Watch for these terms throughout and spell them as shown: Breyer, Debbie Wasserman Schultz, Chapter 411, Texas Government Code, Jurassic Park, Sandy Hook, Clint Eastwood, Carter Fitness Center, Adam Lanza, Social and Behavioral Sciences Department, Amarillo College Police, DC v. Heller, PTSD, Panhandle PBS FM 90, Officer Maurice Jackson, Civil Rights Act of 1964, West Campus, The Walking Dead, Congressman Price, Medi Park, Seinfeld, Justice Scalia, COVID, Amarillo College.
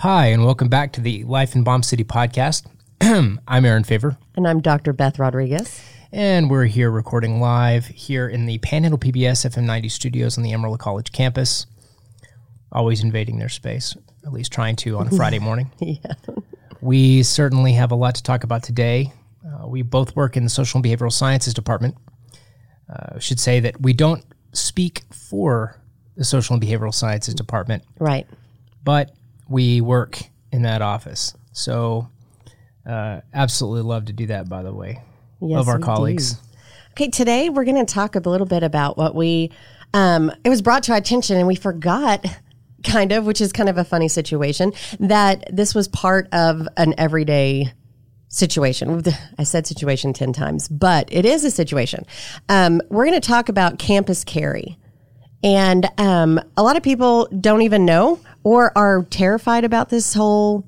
Hi, and welcome back to the Life in Bomb City podcast. I'm Aaron Favor. And I'm Dr. Beth Rodriguez. And we're here recording live here in the Panhandle PBS FM 90 studios on the Emerald College campus. Always invading their space, at least trying to on a Friday morning. Yeah. We certainly have a lot to talk about today. We both work in the Social and Behavioral Sciences Department. I should say that we don't speak for the Social and Behavioral Sciences Department. Right. But we work in that office. So absolutely love to do that, by the way, yes, of our colleagues. Do. Okay, today we're going to talk a little bit about what we, it was brought to our attention and we forgot, kind of, which is kind of a funny situation, that this was part of an everyday situation. I said situation 10 times, but it is a situation. We're going to talk about campus carry. And a lot of people don't even know or are terrified about this whole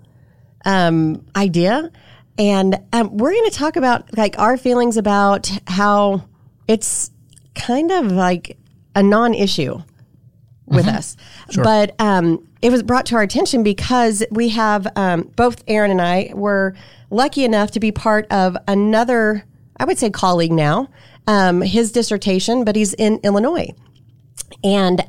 idea. And we're going to talk about like our feelings about how it's kind of like a non-issue with us. Sure. But it was brought to our attention because we have both Aaron and I were lucky enough to be part of another, I would say colleague now, his dissertation, but he's in Illinois. And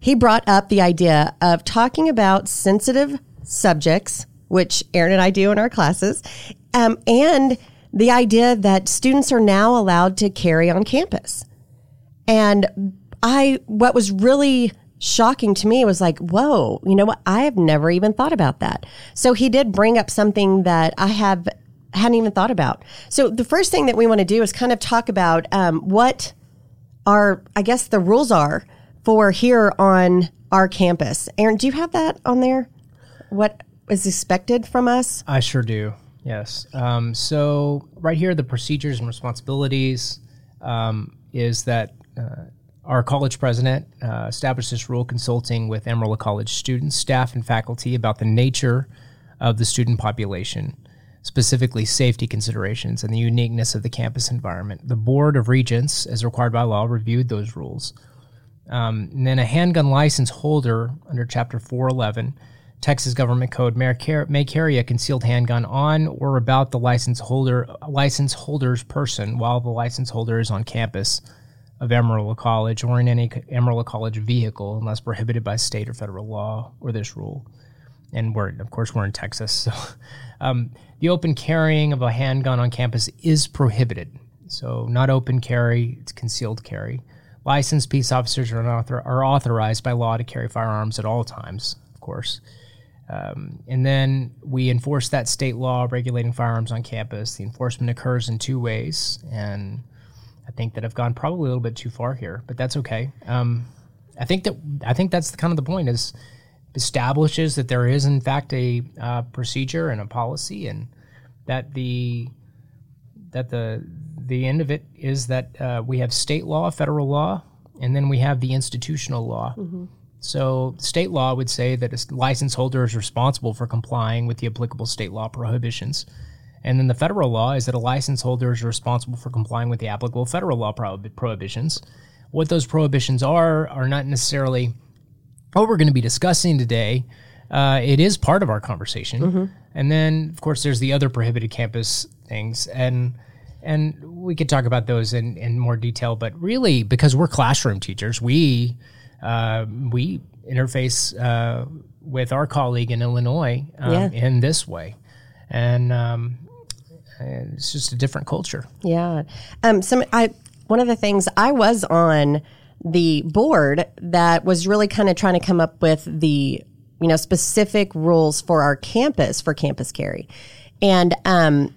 he brought up the idea of talking about sensitive subjects, which Aaron and I do in our classes, and the idea that students are now allowed to carry on campus. And what was really shocking to me was like, whoa, you know what? I have never even thought about that. So he did bring up something that I hadn't even thought about. So the first thing that we want to do is kind of talk about what our, I guess, the rules are for here on our campus. Aaron, do you have that on there? What is expected from us? I sure do, yes. So right here, the procedures and responsibilities is that our college president established this rule consulting with Amarillo College students, staff, and faculty about the nature of the student population, specifically safety considerations and the uniqueness of the campus environment. The Board of Regents, as required by law, reviewed those rules. And then a handgun license holder under Chapter 411, Texas Government Code, may carry a concealed handgun on or about the license holder's person while the license holder is on campus of Amarillo College or in any Amarillo College vehicle unless prohibited by state or federal law or this rule. And we're in Texas, so the open carrying of a handgun on campus is prohibited. So not open carry, it's concealed carry. Licensed peace officers are authorized by law to carry firearms at all times, of course. And then we enforce that state law regulating firearms on campus. The enforcement occurs in two ways, and I think that I've gone probably a little bit too far here, but that's okay. I think that's kind of the point is establishes that there is in fact a procedure and a policy, and that the end of it is that we have state law, federal law, and then we have the institutional law. Mm-hmm. So state law would say that a license holder is responsible for complying with the applicable state law prohibitions. And then the federal law is that a license holder is responsible for complying with the applicable federal law prohibitions. What those prohibitions are not necessarily what we're going to be discussing today. It is part of our conversation. Mm-hmm. And then, of course, there's the other prohibited campus things. And we could talk about those in more detail. But really, because we're classroom teachers, we interface with our colleague in Illinois in this way. And it's just a different culture. Yeah. One of the things, I was on the board that was really kind of trying to come up with the, you know, specific rules for our campus for campus carry. And at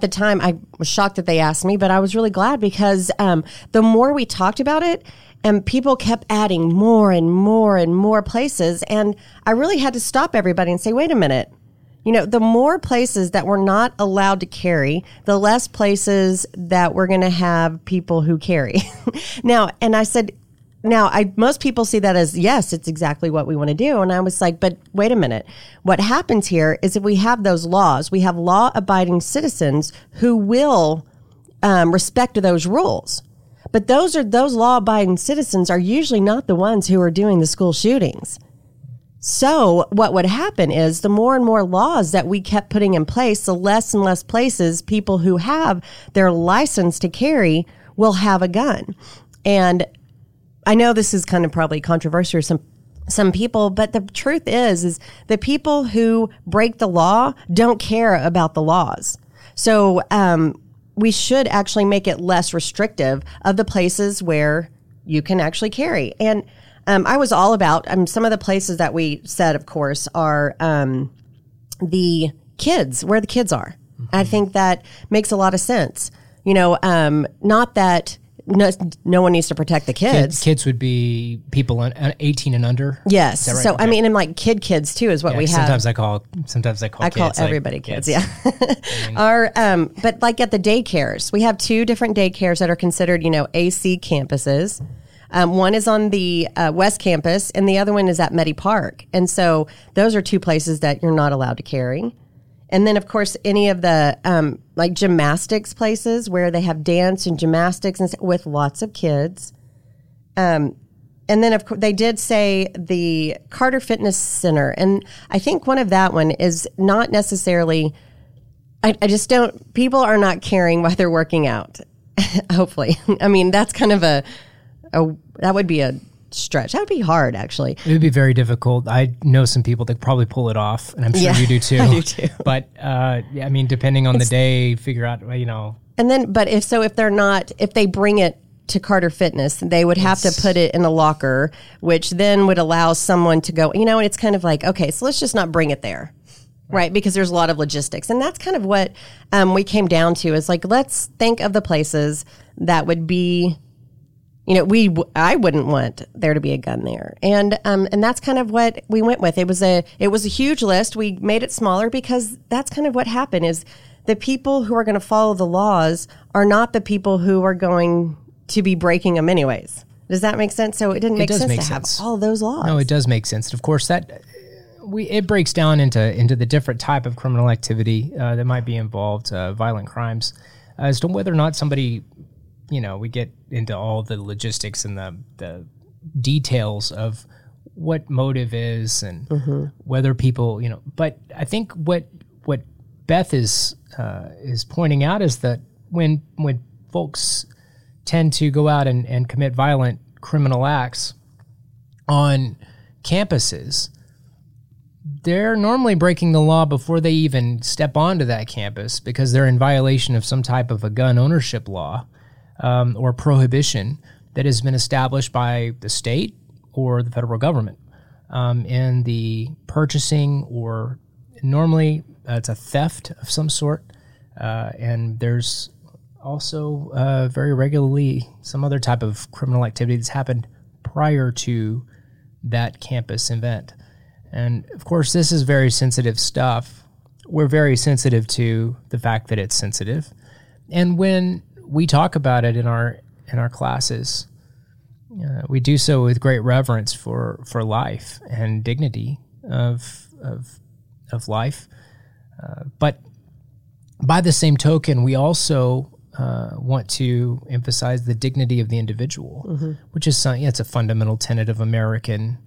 the time I was shocked that they asked me, but I was really glad because the more we talked about it, and people kept adding more and more and more places, and I really had to stop everybody and say, wait a minute. You know, the more places that we're not allowed to carry, the less places that we're going to have people who carry. Now, and I said, most people see that as, yes, it's exactly what we want to do. And I was like, but wait a minute. What happens here is if we have those laws, we have law-abiding citizens who will respect those rules. But those law-abiding citizens are usually not the ones who are doing the school shootings. So what would happen is the more and more laws that we kept putting in place, the less and less places people who have their license to carry will have a gun. And I know this is kind of probably controversial to some people, but the truth is the people who break the law don't care about the laws. So we should actually make it less restrictive of the places where you can actually carry. And I was all about, some of the places that we said, of course, are the kids, where the kids are. Mm-hmm. I think that makes a lot of sense. You know, not that no one needs to protect the kids. Kids would be people 18 and under. Yes. Is that right? So, okay. I mean, and like kids too is what we have. Sometimes I call kids, everybody like kids. Yeah. But like at the daycares, we have two different daycares that are considered, AC campuses. One is on the West Campus, and the other one is at Medi Park. And so those are two places that you're not allowed to carry. And then, of course, any of the like gymnastics places where they have dance and gymnastics and with lots of kids. And then, of course, they did say the Carter Fitness Center. And I think that one is not necessarily – I just don't – people are not caring while they're working out, hopefully. I mean, that's kind of that would be a stretch. That would be hard, actually. It would be very difficult. I know some people that probably pull it off, and I'm sure you do too. I do too. But depending on the day, figure out, And then, if they bring it to Carter Fitness, they would have to put it in a locker, which then would allow someone to go. And it's kind of like, okay, so let's just not bring it there. Right, because there's a lot of logistics. And that's kind of what we came down to is like, let's think of the places that would be. I wouldn't want there to be a gun there, and that's kind of what we went with. It was a huge list. We made it smaller because that's kind of what happened. Is the people who are going to follow the laws are not the people who are going to be breaking them anyways. Does that make sense? So it didn't make sense to have all those laws. No, it does make sense. And of course, it breaks down into the different type of criminal activity that might be involved, violent crimes, as to whether or not somebody. We get into all the logistics and the details of what motive is and whether people, But I think what Beth is pointing out is that when folks tend to go out and commit violent criminal acts on campuses, they're normally breaking the law before they even step onto that campus because they're in violation of some type of a gun ownership law. Or prohibition that has been established by the state or the federal government in the purchasing or normally it's a theft of some sort. And there's also very regularly some other type of criminal activity that's happened prior to that campus event. And, of course, this is very sensitive stuff. We're very sensitive to the fact that it's sensitive. And when we talk about it in our classes. We do so with great reverence for life and dignity of life. But by the same token, we also want to emphasize the dignity of the individual, which is it's a fundamental tenet of American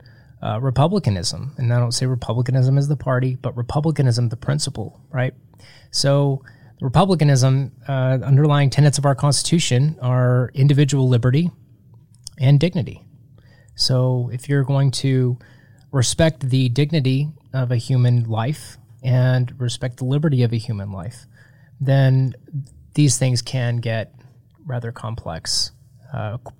republicanism. And I don't say republicanism is the party, but republicanism the principle, right? So republicanism, underlying tenets of our Constitution are individual liberty and dignity. So if you're going to respect the dignity of a human life and respect the liberty of a human life, then these things can get rather complex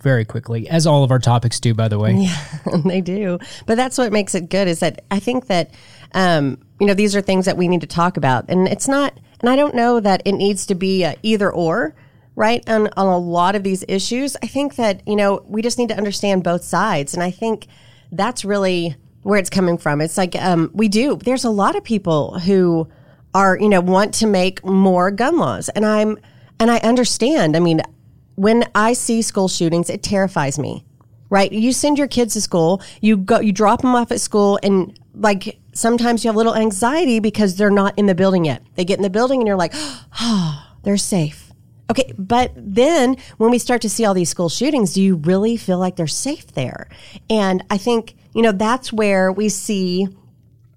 very quickly, as all of our topics do, by the way. Yeah, they do. But that's what makes it good is that I think that, these are things that we need to talk about. And it's not... And I don't know that it needs to be either or, right? On a lot of these issues, I think that, we just need to understand both sides. And I think that's really where it's coming from. It's like there's a lot of people who are, want to make more gun laws. And I understand. I mean, when I see school shootings, it terrifies me, right? You send your kids to school, you drop them off at school and like, sometimes you have a little anxiety because they're not in the building yet. They get in the building and you're like, they're safe. Okay, but then when we start to see all these school shootings, do you really feel like they're safe there? And I think you know, that's where we see,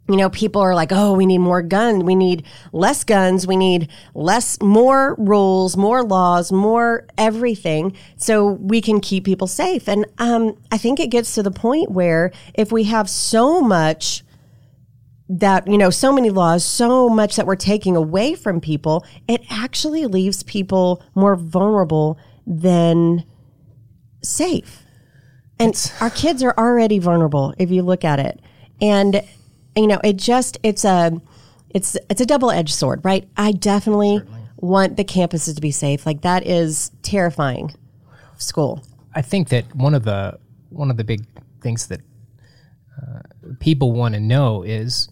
you know, people are like, oh, we need more guns. We need less guns. We need less, more rules, more laws, more everything so we can keep people safe. And I think it gets to the point where if we have so much that, you know, so many laws, so much that we're taking away from people, it actually leaves people more vulnerable than safe. And our kids are already vulnerable if you look at it. And you know, it just, it's a double-edged sword, right? I definitely want the campuses to be safe. Like, that is terrifying school. I think that one of the big things that people want to know is,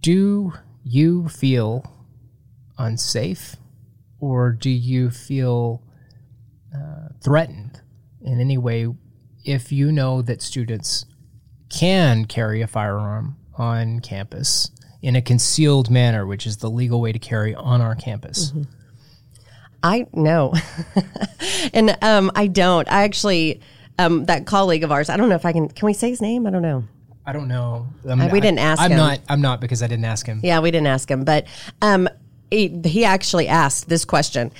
do you feel unsafe or do you feel threatened in any way if you know that students can carry a firearm on campus in a concealed manner, which is the legal way to carry on our campus? Mm-hmm. I know. And I don't. I actually, that colleague of ours, I don't know if I can we say his name? I don't know. I don't know. We didn't ask him. I'm not because I didn't ask him. Yeah, we didn't ask him. But he actually asked this question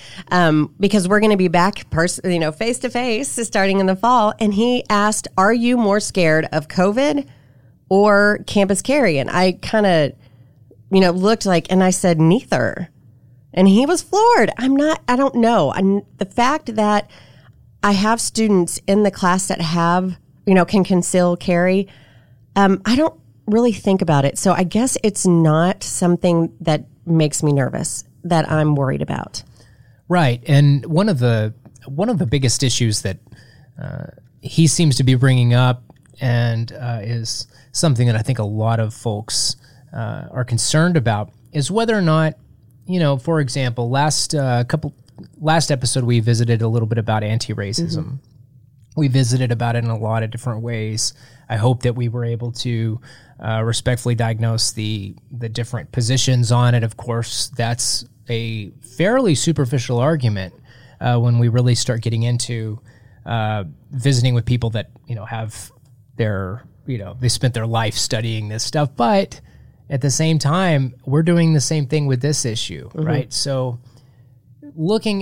because we're going to be back face to face starting in the fall. And he asked, are you more scared of COVID or campus carry? And I kind of, looked like, and I said, neither. And he was floored. I don't know. The fact that I have students in the class that have, can conceal carry, I don't really think about it. So I guess it's not something that makes me nervous, that I'm worried about. Right. And one of the biggest issues that he seems to be bringing up and is something that I think a lot of folks are concerned about is whether or not, for example, last episode we visited a little bit about anti-racism. Mm-hmm. We visited about it in a lot of different ways. I hope that we were able to respectfully diagnose the different positions on it. Of course, that's a fairly superficial argument when we really start getting into visiting with people that, have their, they spent their life studying this stuff. But at the same time, we're doing the same thing with this issue, mm-hmm. right? So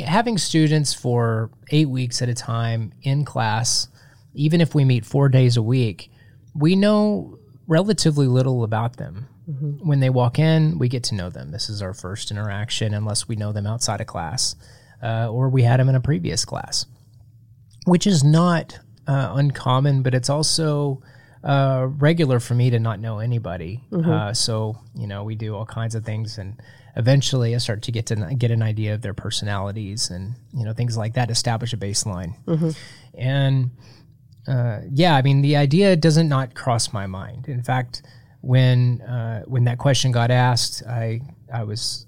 having students for 8 weeks at a time in class, even if we meet 4 days a week, we know relatively little about them. Mm-hmm. When they walk in, we get to know them. This is our first interaction, unless we know them outside of class, or we had them in a previous class, which is not uncommon, but it's also regular for me to not know anybody. Mm-hmm. So we do all kinds of things, and eventually I start to get an idea of their personalities and, things like that, establish a baseline. Mm-hmm. And the idea doesn't not cross my mind. In fact, when that question got asked, I was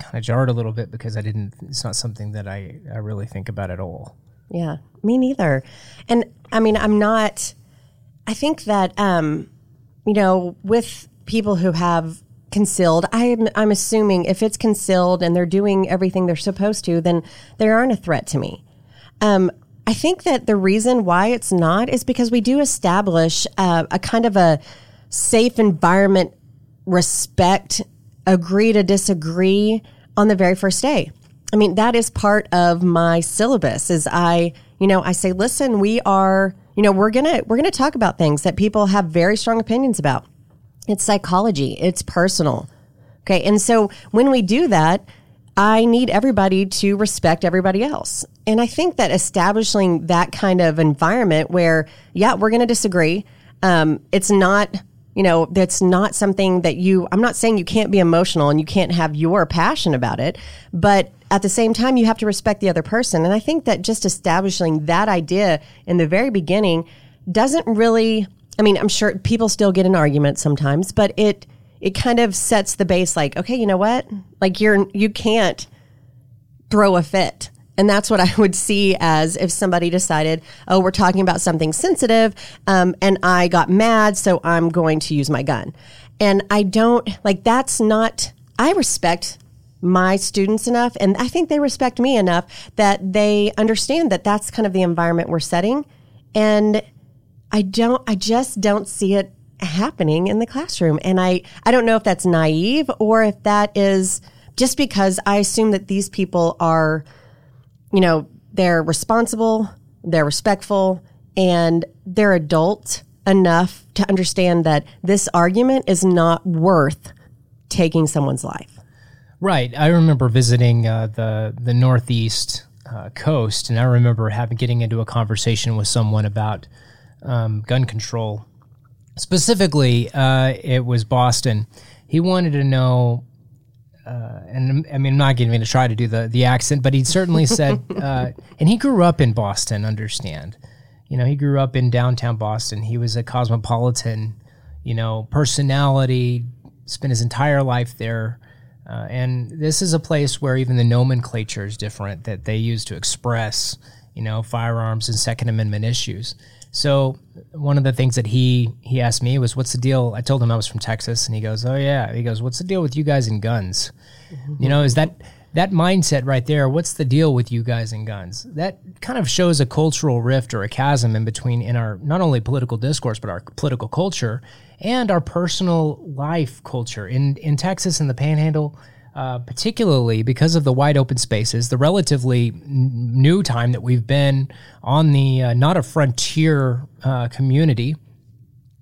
kind of jarred a little bit because it's not something that I really think about at all. Yeah, me neither. And I think that, with people who have concealed, I'm assuming if it's concealed and they're doing everything they're supposed to, then they aren't a threat to me. I think that the reason why it's not is because we do establish a kind of a safe environment, respect, agree to disagree on the very first day. I mean, that is part of my syllabus is I say, listen, we are, we're going to talk about things that people have very strong opinions about. It's psychology. It's personal. Okay. And so when we do that, I need everybody to respect everybody else. And I think that establishing that kind of environment where, yeah, we're going to disagree. It's not, that's not something that I'm not saying you can't be emotional and you can't have your passion about it, but at the same time, you have to respect the other person. And I think that just establishing that idea in the very beginning doesn't really, I'm sure people still get in arguments sometimes, but it kind of sets the base like, okay, you know what? Like you can't throw a fit. And that's what I would see as if somebody decided, oh, we're talking about something sensitive and I got mad, so I'm going to use my gun. And I don't, I respect my students enough, and I think they respect me enough that they understand that that's kind of the environment we're setting. And I just don't see it happening in the classroom. And I don't know if that's naive or if that is just because I assume that these people are, you know, they're responsible, they're respectful, and they're adult enough to understand that this argument is not worth taking someone's life. Right. I remember visiting the Northeast coast, and I remember getting into a conversation with someone about gun control. Specifically, it was Boston. He wanted to know, and I mean, I'm not going to try to do the accent, but he certainly said, and he grew up in Boston, understand. You know, he grew up in downtown Boston. He was a cosmopolitan, you know, personality, spent his entire life there. And this is a place where even the nomenclature is different that they use to express, you know, firearms and Second Amendment issues. So one of the things that he asked me was, what's the deal? I told him I was from Texas, and he goes, oh, yeah. He goes, what's the deal with you guys and guns? Mm-hmm. You know, is that mindset right there, what's the deal with you guys and guns? That kind of shows a cultural rift or a chasm in between in our not only political discourse, but our political culture and our personal life culture. In Texas and the Panhandle, particularly because of the wide open spaces, the relatively new time that we've been on the not a frontier community.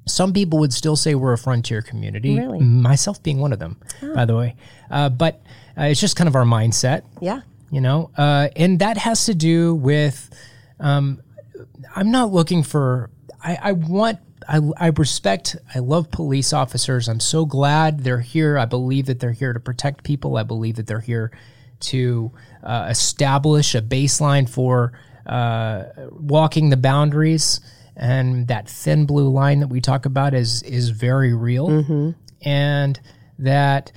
Some people would still say we're a frontier community, really? Myself being one of them, by the way. But it's just kind of our mindset. Yeah. You know, and that has to do with, I'm not looking for, I respect, I love police officers. I'm so glad they're here. I believe that they're here to protect people. I believe that they're here to establish a baseline for walking the boundaries. And that thin blue line that we talk about is very real, mm-hmm. and that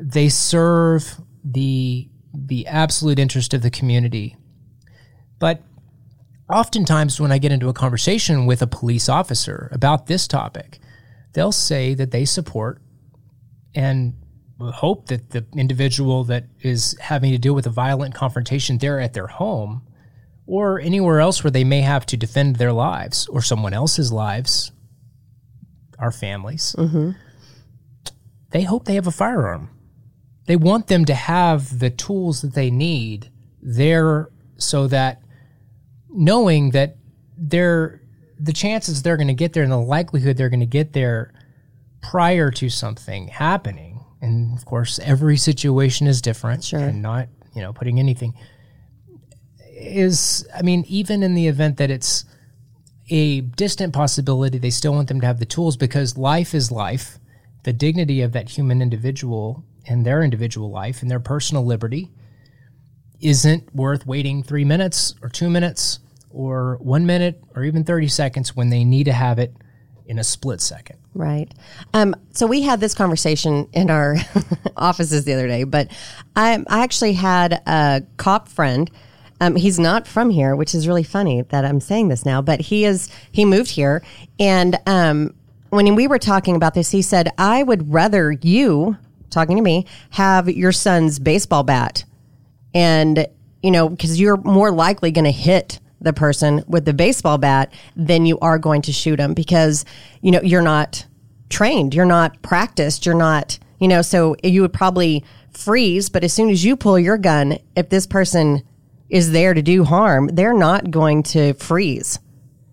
they serve the absolute interest of the community. But oftentimes when I get into a conversation with a police officer about this topic, they'll say that they support and hope that the individual that is having to deal with a violent confrontation there at their home or anywhere else where they may have to defend their lives or someone else's lives, our families, mm-hmm. they hope they have a firearm. They want them to have the tools that they need there so that knowing that the chances they're going to get there and the likelihood they're going to get there prior to something happening, and of course every situation is different, sure. and not, you know, putting anything... is, I mean, even in the event that it's a distant possibility, they still want them to have the tools because life is life. The dignity of that human individual and their individual life and their personal liberty isn't worth waiting 3 minutes or 2 minutes or 1 minute or even 30 seconds when they need to have it in a split second. Right. So we had this conversation in our offices the other day, but I actually had a cop friend. He's not from here, which is really funny that I'm saying this now, but he moved here. And when we were talking about this, he said, I would rather you, talking to me, have your son's baseball bat. And, you know, because you're more likely going to hit the person with the baseball bat than you are going to shoot him because, you know, you're not trained, you're not practiced, you're not, you know, so you would probably freeze. But as soon as you pull your gun, if this person is there to do harm, they're not going to freeze.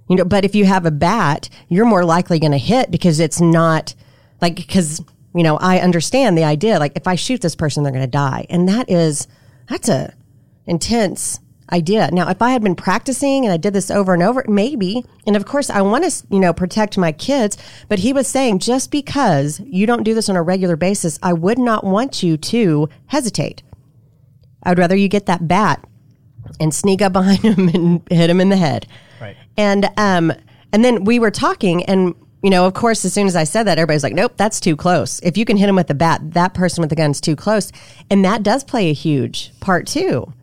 You know, but if you have a bat, you're more likely going to hit because it's not like, because, you know, I understand the idea, like if I shoot this person, they're going to die. And that's a intense idea. Now, if I had been practicing and I did this over and over, maybe, and of course I want to, you know, protect my kids, but he was saying just because you don't do this on a regular basis, I would not want you to hesitate. I'd rather you get that bat and sneak up behind him and hit him in the head. Right. And then we were talking, and, you know, of course, as soon as I said that, everybody's like, nope, that's too close. If you can hit him with the bat, that person with the gun's too close. And that does play a huge part, too.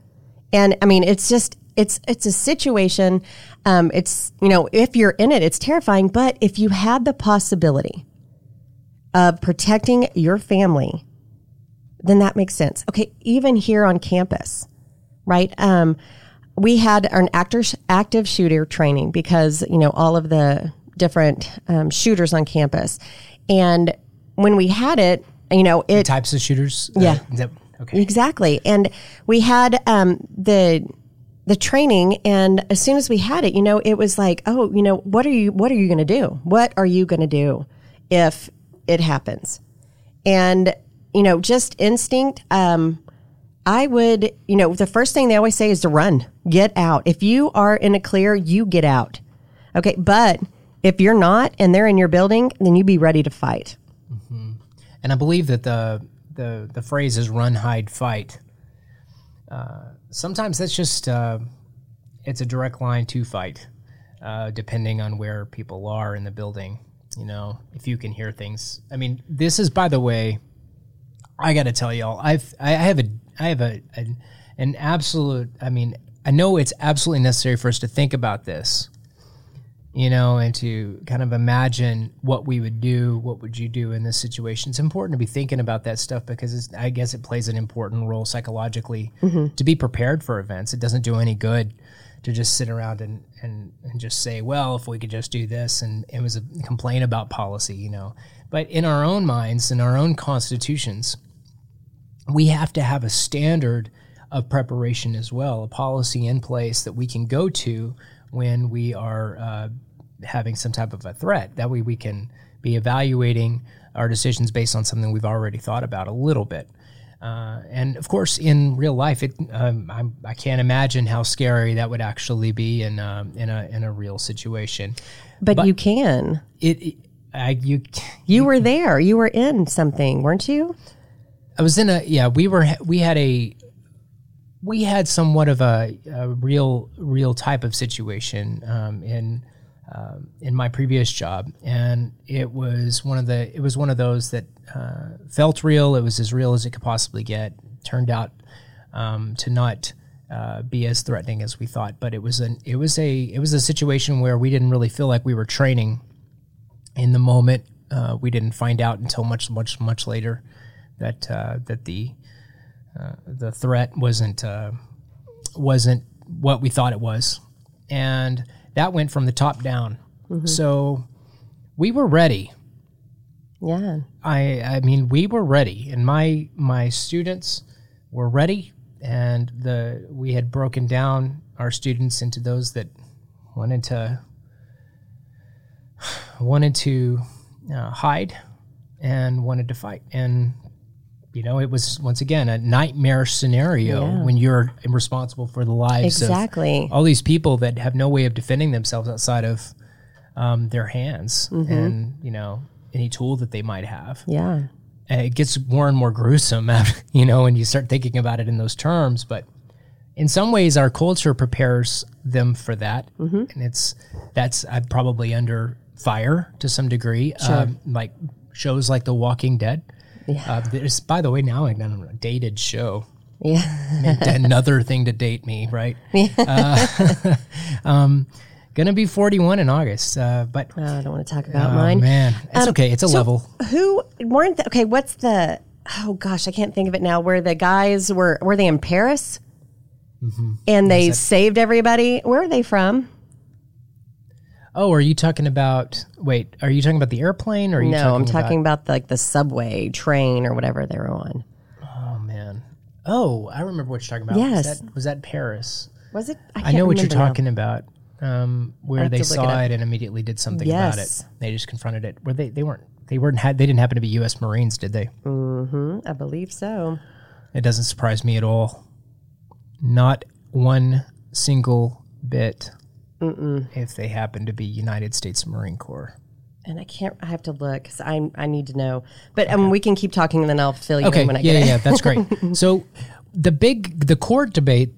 And, I mean, it's just, it's a situation. It's, you know, if you're in it, it's terrifying. But if you had the possibility of protecting your family, then that makes sense. Okay, even here on campus, right? we had an active shooter training because, you know, all of the different shooters on campus. And when we had it, you know, it... The types of shooters? Yeah. Okay. Exactly. And we had the training, and as soon as we had it, you know, it was like, oh, you know, what are you going to do? What are you going to do if it happens? And, you know, just instinct, I would, you know, the first thing they always say is to run, get out. If you are in a clear, you get out. Okay. But if you're not and they're in your building, then you be ready to fight. Mm-hmm. And I believe that the phrase is run, hide, fight. Sometimes that's just, it's a direct line to fight, depending on where people are in the building. You know, if you can hear things. I mean, this is, by the way, I got to tell y'all, I have an absolute, I mean, I know it's absolutely necessary for us to think about this, you know, and to kind of imagine what we would do, what would you do in this situation. It's important to be thinking about that stuff because I guess it plays an important role psychologically mm-hmm. to be prepared for events. It doesn't do any good to just sit around and just say, well, if we could just do this, and it was a complaint about policy, you know. But in our own minds, in our own constitutions, we have to have a standard of preparation as well, a policy in place that we can go to when we are having some type of a threat. That way we can be evaluating our decisions based on something we've already thought about a little bit. And of course, in real life, I can't imagine how scary that would actually be in a real situation. But you can. You were there. You were in something, weren't you? I was in a. Yeah, we were. We had somewhat of a real type of situation in my previous job, and it was one of those that felt real. It was as real as it could possibly get. Turned out to not be as threatening as we thought, but it was a situation where we didn't really feel like we were training in the moment. We didn't find out until much later that the threat wasn't what we thought it was, and that went from the top down. Mm-hmm. So we were ready. Yeah. I mean, we were ready, and my students were ready, and we had broken down our students into those that wanted to hide and wanted to fight. And, you know, it was, once again, a nightmare scenario when you're responsible for the lives of all these people that have no way of defending themselves outside of their hands mm-hmm. and, you know, any tool that they might have. Yeah. And it gets more and more gruesome, you know, and you start thinking about it in those terms. But in some ways, our culture prepares them for that. Mm-hmm. And I'm probably under fire to some degree, sure. Like shows like The Walking Dead. Yeah. There's, by the way, now I'm on a dated show. Yeah. Another thing to date me, right? Yeah. Going to be 41 in August, but... Oh, I don't want to talk about mine. Man, it's okay. It's a level. Who weren't... Okay, what's the... Oh, gosh, I can't think of it now. Where the guys were they in Paris? Mm-hmm. And they saved everybody? Where are they from? Oh, are you talking about... Wait, are you talking about the airplane? Or are you No, I'm talking about like the subway, train, or whatever they were on. Oh, man. Oh, I remember what you're talking about. Yes. Was that Paris? Was it? I know what you're talking about. Where they saw it and immediately did something about it. They just confronted it. Were they didn't happen to be U.S. Marines, did they? Mm-hmm. I believe so. It doesn't surprise me at all. Not one single bit. Mm-mm. If they happen to be United States Marine Corps. And I have to look because I need to know. But we can keep talking and then I'll fill you in when I get it. Yeah, that's great. So the court debate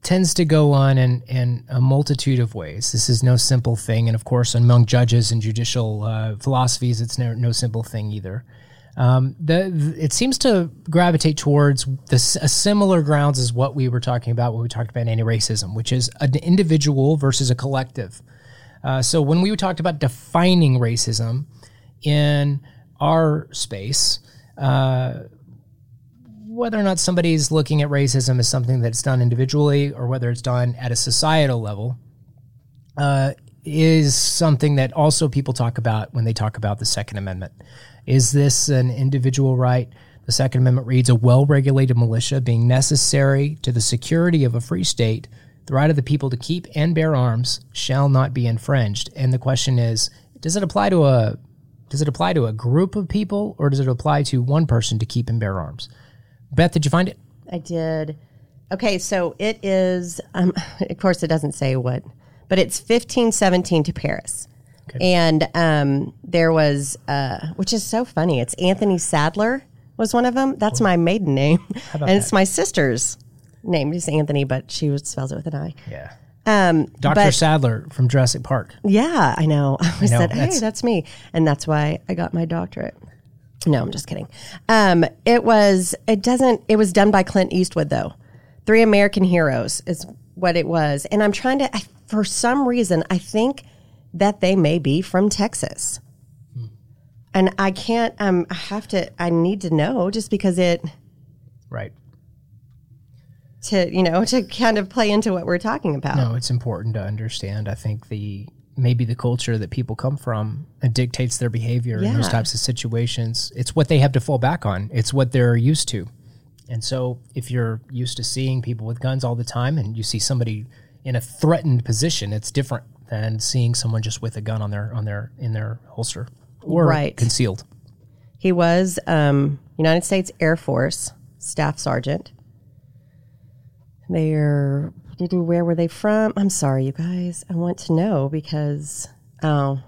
tends to go on in a multitude of ways. This is no simple thing. And, of course, among judges and judicial philosophies, it's no simple thing either. It seems to gravitate towards similar grounds as what we were talking about when we talked about anti-racism, which is an individual versus a collective. So when we talked about defining racism in our space, whether or not somebody's looking at racism as something that's done individually or whether it's done at a societal level is something that also people talk about when they talk about the Second Amendment. Is this an individual right? The Second Amendment reads, a well-regulated militia being necessary to the security of a free state, the right of the people to keep and bear arms shall not be infringed. And the question is, does it apply to a group of people, or does it apply to one person to keep and bear arms? Beth, did you find it? I did. Okay, so it is, of course it doesn't say what, but it's 1517 to Paris. Okay. And there was, which is so funny, it's Anthony Sadler was one of them. That's my maiden name. And it's that? My sister's name. It's Anthony, but she spells it with an I. Yeah. Dr. Sadler from Jurassic Park. Yeah, I know. I always said, hey, that's me. And that's why I got my doctorate. No, I'm just kidding. It was done by Clint Eastwood, though. Three American Heroes is what it was. And I'm trying to, for some reason, I think that they may be from Texas. Hmm. And I can't, I need to know just because it. Right. To kind of play into what we're talking about. No, it's important to understand. I think maybe the culture that people come from dictates their behavior in those types of situations. It's what they have to fall back on. It's what they're used to. And so if you're used to seeing people with guns all the time and you see somebody in a threatened position, it's different than seeing someone just with a gun on their holster or concealed. He was United States Air Force Staff Sergeant. Where were they from? I'm sorry, you guys. I want to know because, no,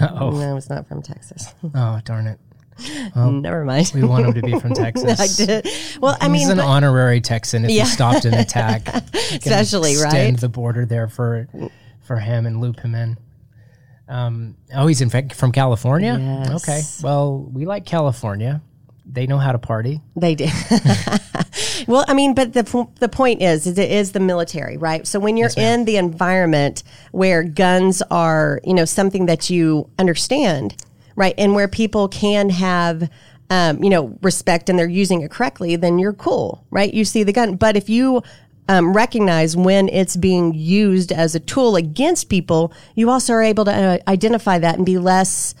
it's not from Texas. Oh, darn it. Never mind. We want him to be from Texas. I did. Well, I mean, he's an honorary Texan if he stopped an attack. Especially, extend the border there for him and loop him in. He's in fact from California? Yes. Okay. Well, we like California. They know how to party. They do. Well, I mean, but the point is it is the military, right? So when you're in the environment where guns are, something that you understand, right, and where people can have, respect and they're using it correctly, then you're cool, right? You see the gun. But if you recognize when it's being used as a tool against people, you also are able to identify that and be less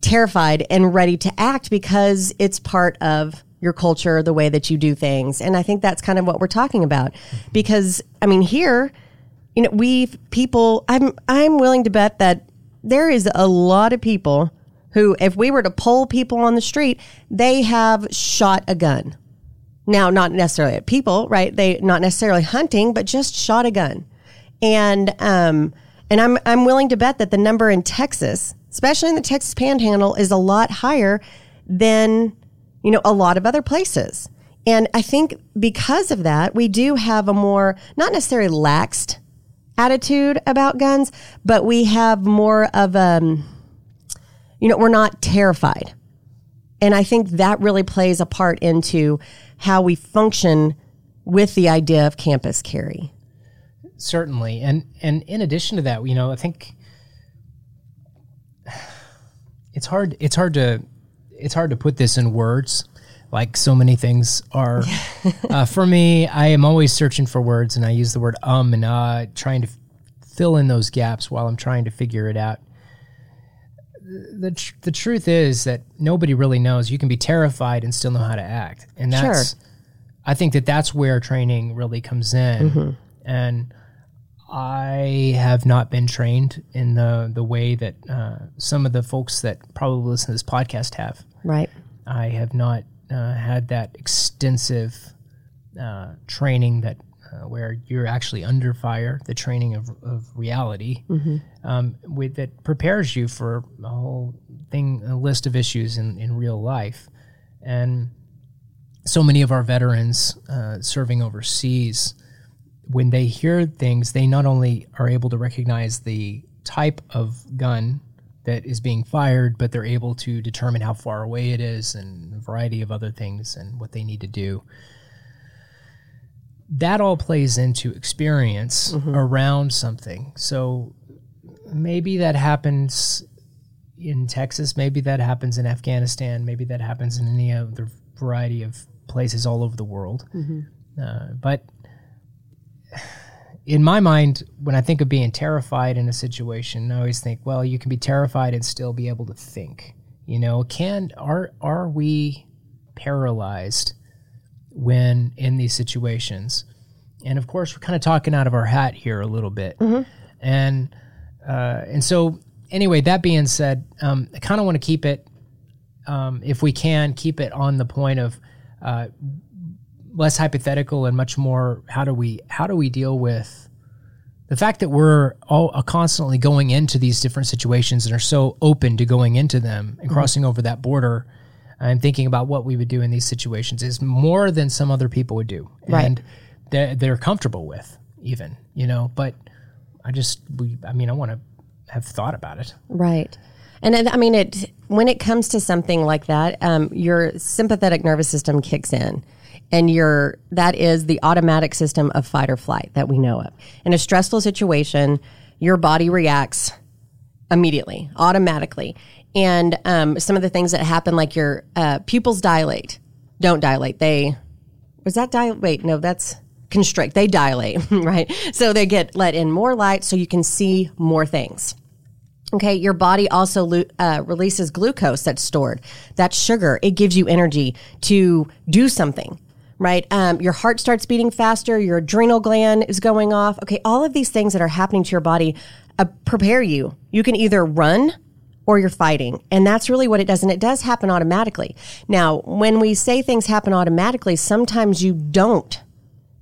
terrified and ready to act because it's part of your culture, the way that you do things. And I think that's kind of what we're talking about because, I mean, here, I'm willing to bet that there is a lot of people who, if we were to poll people on the street, they have shot a gun. Now, not necessarily at people, right? They not necessarily hunting, but just shot a gun. And I'm willing to bet that the number in Texas, especially in the Texas Panhandle, is a lot higher than, a lot of other places. And I think because of that, we do have a more, not necessarily laxed attitude about guns, but we have more of we're not terrified. And I think that really plays a part into how we function with the idea of campus carry. Certainly. And in addition to that, I think it's hard to put this in words, like so many things are. For me, I am always searching for words, and I use the word and trying to fill in those gaps while I'm trying to figure it out. The truth is that nobody really knows. You can be terrified and still know how to act, and that's. Sure. I think that's where training really comes in, and I have not been trained in the way that some of the folks that probably listen to this podcast have. Right. I have not had that extensive training that where you're actually under fire, the training of reality, that prepares you for a whole thing, a list of issues in real life. And so many of our veterans serving overseas, when they hear things, they not only are able to recognize the type of gun that is being fired, but they're able to determine how far away it is and a variety of other things and what they need to do. That all plays into experience around something. So maybe that happens in Texas. Maybe that happens in Afghanistan. Maybe that happens in any other variety of places all over the world. Mm-hmm. But in my mind, when I think of being terrified in a situation, I always think, well, you can be terrified and still be able to think. You know, are we paralyzed when in these situations? And of course, we're kind of talking out of our hat here a little bit. Mm-hmm. And so anyway, that being said, I kind of want to keep it, if we can, keep it on the point of less hypothetical and much more how do we deal with the fact that we're all constantly going into these different situations and are so open to going into them and crossing over that border and thinking about what we would do in these situations is more than some other people would do. Right. And they're comfortable with even, you know, but I want to have thought about it. Right. And I mean, when it comes to something like that, your sympathetic nervous system kicks in. And that is the automatic system of fight or flight that we know of. In a stressful situation, your body reacts immediately, automatically. And some of the things that happen, like your pupils dilate, don't dilate. That's constrict. They dilate, right? So they get let in more light so you can see more things. Okay, your body also releases glucose that's stored. That's sugar. It gives you energy to do something. Right? Your heart starts beating faster. Your adrenal gland is going off. Okay. All of these things that are happening to your body prepare you. You can either run or you're fighting. And that's really what it does. And it does happen automatically. Now, when we say things happen automatically, sometimes you don't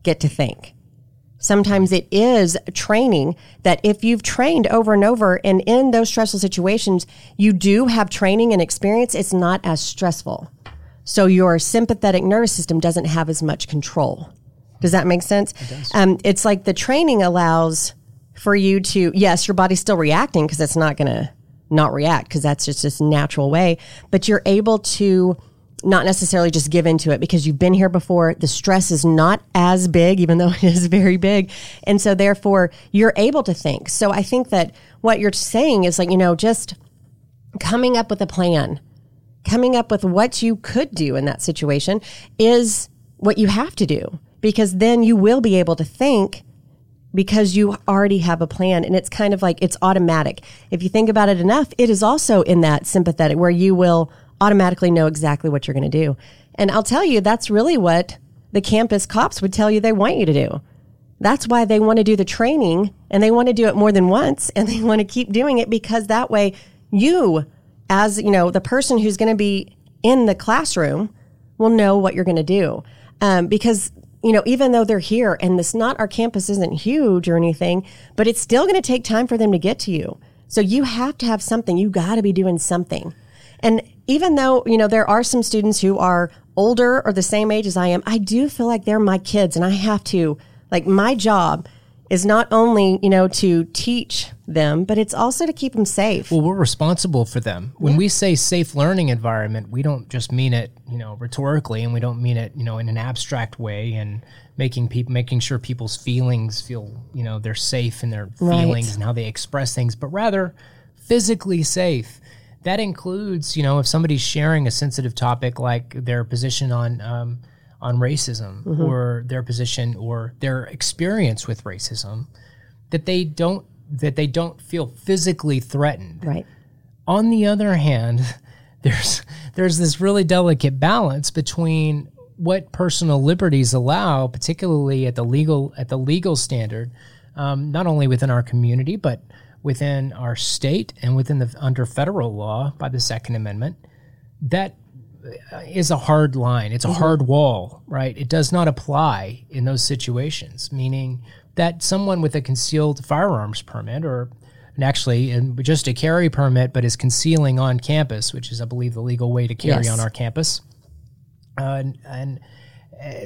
get to think. Sometimes it is training that if you've trained over and over and in those stressful situations, you do have training and experience. It's not as stressful. So your sympathetic nervous system doesn't have as much control. Does that make sense? It does. It's like the training allows for you to, yes, your body's still reacting because it's not going to not react because that's just this natural way. But you're able to not necessarily just give into it because you've been here before. The stress is not as big, even though it is very big. And so therefore, you're able to think. So I think that what you're saying is like, you know, just coming up with a plan. Coming up with what you could do in that situation is what you have to do, because then you will be able to think because you already have a plan. And it's kind of like it's automatic. If you think about it enough, it is also in that sympathetic where you will automatically know exactly what you're going to do. And I'll tell you, that's really what the campus cops would tell you they want you to do. That's why they want to do the training, and they want to do it more than once, and they want to keep doing it, because that way you, as you know, the person who's going to be in the classroom will know what you're going to do. Because, you know, even though they're here and our campus isn't huge or anything, but it's still going to take time for them to get to you. So you have to have something. You got to be doing something. And even though, you know, there are some students who are older or the same age as I am, I do feel like they're my kids, and I have to, like, my job is not only, you know, to teach them, but it's also to keep them safe. Well, we're responsible for them. When we say safe learning environment, we don't just mean it, you know, rhetorically, and we don't mean it, you know, in an abstract way and making sure people's feelings feel, you know, they're safe in their feelings and how they express things, but rather physically safe. That includes, you know, if somebody's sharing a sensitive topic like their position on racism or their position or their experience with racism, that they don't feel physically threatened. Right. On the other hand, there's this really delicate balance between what personal liberties allow, particularly at the legal standard, not only within our community but within our state and under federal law by the Second Amendment. That is a hard line. It's a hard wall, right? It does not apply in those situations, meaning that someone with a concealed firearms permit and just a carry permit, but is concealing on campus, which is, I believe, the legal way to carry on our campus. And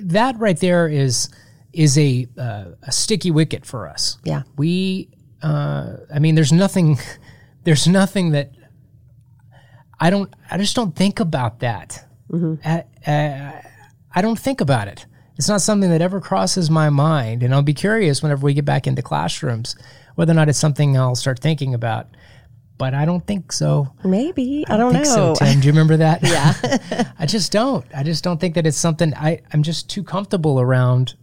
that right there is a sticky wicket for us. Yeah. There's nothing that I just don't think about that. Mm-hmm. I don't think about it. It's not something that ever crosses my mind. And I'll be curious whenever we get back into classrooms, whether or not it's something I'll start thinking about. But I don't think so. Maybe. I don't know. So, Tim, do you remember that? Yeah. I just don't think that it's something. I'm just too comfortable around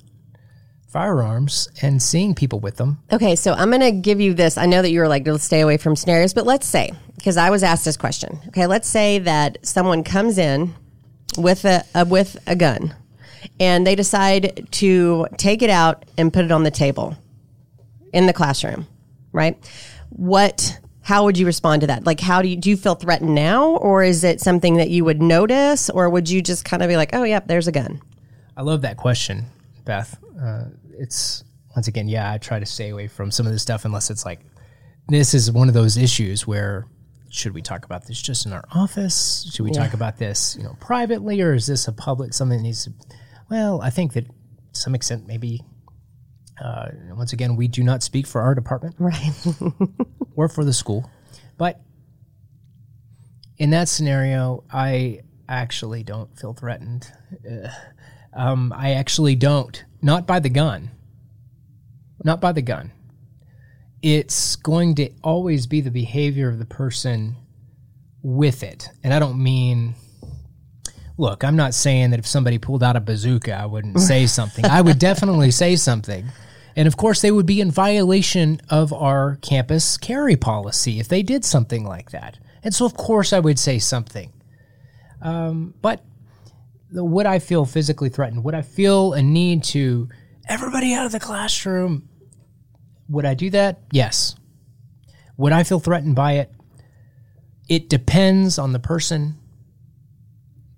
firearms and seeing people with them. Okay, so I'm going to give you this. I know that you were like, let's stay away from scenarios, but let's say, because I was asked this question. Okay, let's say that someone comes in with a gun and they decide to take it out and put it on the table in the classroom, right? How would you respond to that? Like, do you feel threatened now, or is it something that you would notice, or would you just kind of be like, oh, yeah, there's a gun? I love that question, Beth. It's, once again, I try to stay away from some of this stuff unless it's like, this is one of those issues where, should we talk about this just in our office? Should we talk about this, privately, or is this a public, something that needs to, I think that to some extent, maybe, once again, we do not speak for our department. Right. Or for the school. But in that scenario, I actually don't feel threatened. I actually don't. Not by the gun. Not by the gun. It's going to always be the behavior of the person with it. And I don't mean... Look, I'm not saying that if somebody pulled out a bazooka, I wouldn't say something. I would definitely say something. And, of course, they would be in violation of our campus carry policy if they did something like that. And so, of course, I would say something. But would I feel physically threatened? Would I feel a need to, everybody out of the classroom? Would I do that? Yes. Would I feel threatened by it? It depends on the person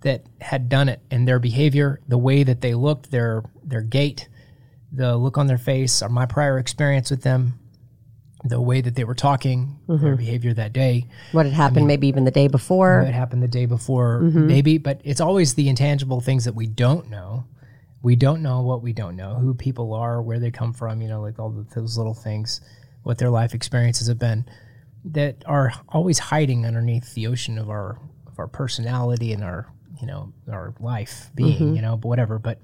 that had done it and their behavior, the way that they looked, their gait, the look on their face, or my prior experience with them, the way that they were talking, their behavior that day. What had happened maybe even the day before. What had happened the day before, maybe. But it's always the intangible things that we don't know. We don't know what we don't know, who people are, where they come from, like all those little things, what their life experiences have been, that are always hiding underneath the ocean of our personality and our life being, whatever. But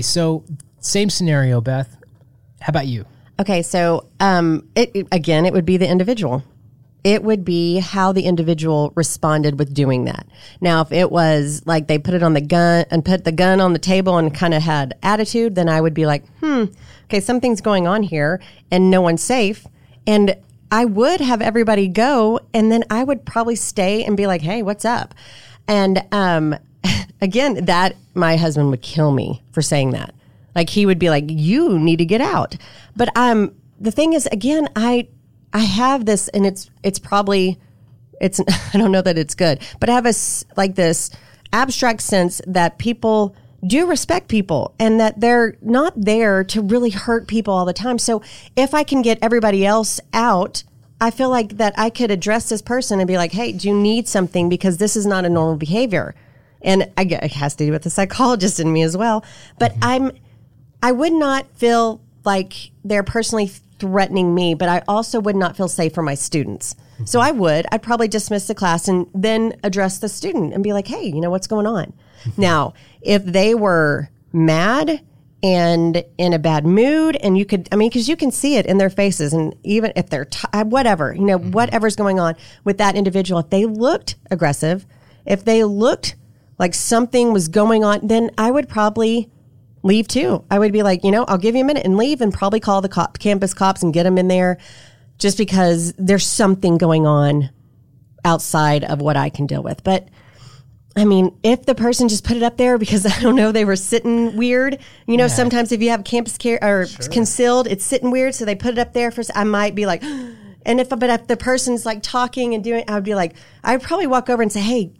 so same scenario, Beth. How about you? Okay, so it would be the individual. It would be how the individual responded with doing that. Now, if it was like they put it on the gun and put the gun on the table and kind of had attitude, then I would be like, okay, something's going on here and no one's safe. And I would have everybody go, and then I would probably stay and be like, hey, what's up? And again, that my husband would kill me for saying that. Like, he would be like, you need to get out. But the thing is, again, I have this, and it's probably, I don't know that it's good, but I have this abstract sense that people do respect people and that they're not there to really hurt people all the time. So if I can get everybody else out, I feel like that I could address this person and be like, hey, do you need something? Because this is not a normal behavior. And it has to do with the psychologist in me as well. But I would not feel like they're personally threatening me, but I also would not feel safe for my students. So I'd probably dismiss the class and then address the student and be like, hey, what's going on? Now, if they were mad and in a bad mood, and because you can see it in their faces, and even if they're whatever, whatever's going on with that individual, if they looked aggressive, if they looked like something was going on, then I would probably leave too. I would be like, I'll give you a minute and leave, and probably call the campus cops and get them in there, just because there's something going on outside of what I can deal with. But I mean, if the person just put it up there because, I don't know, they were sitting weird. Sometimes if you have campus care or concealed, it's sitting weird. So they put it up there first. I might be like, but if the person's like talking and doing, I would be like, I'd probably walk over and say, hey,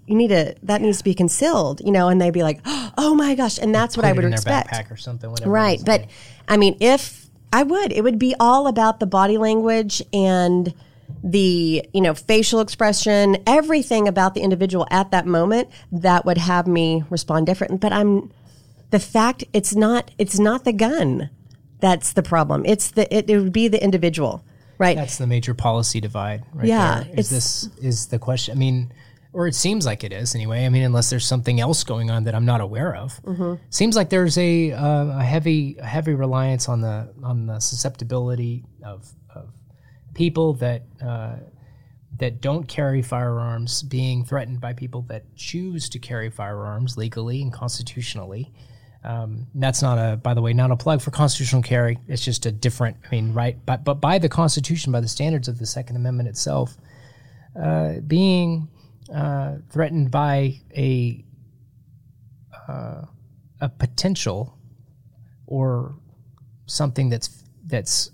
that needs to be concealed, and they'd be like, oh my gosh. And that's what I would expect. Their backpack or something, whatever. Right. But I mean, if I would, it would be all about the body language and the facial expression, everything about the individual at that moment that would have me respond different. But it's not the gun that's the problem. It would be the individual, right? That's the major policy divide, right? Yeah, there. Is the question. I mean, or it seems like it is anyway. I mean, unless there's something else going on that I'm not aware of. Seems like there's a heavy reliance on the susceptibility of people that that don't carry firearms being threatened by people that choose to carry firearms legally and constitutionally. That's not a, by the way, not a plug for constitutional carry. It's just a different, I mean, right? But by the Constitution, by the standards of the Second Amendment itself, being threatened by a potential or something that's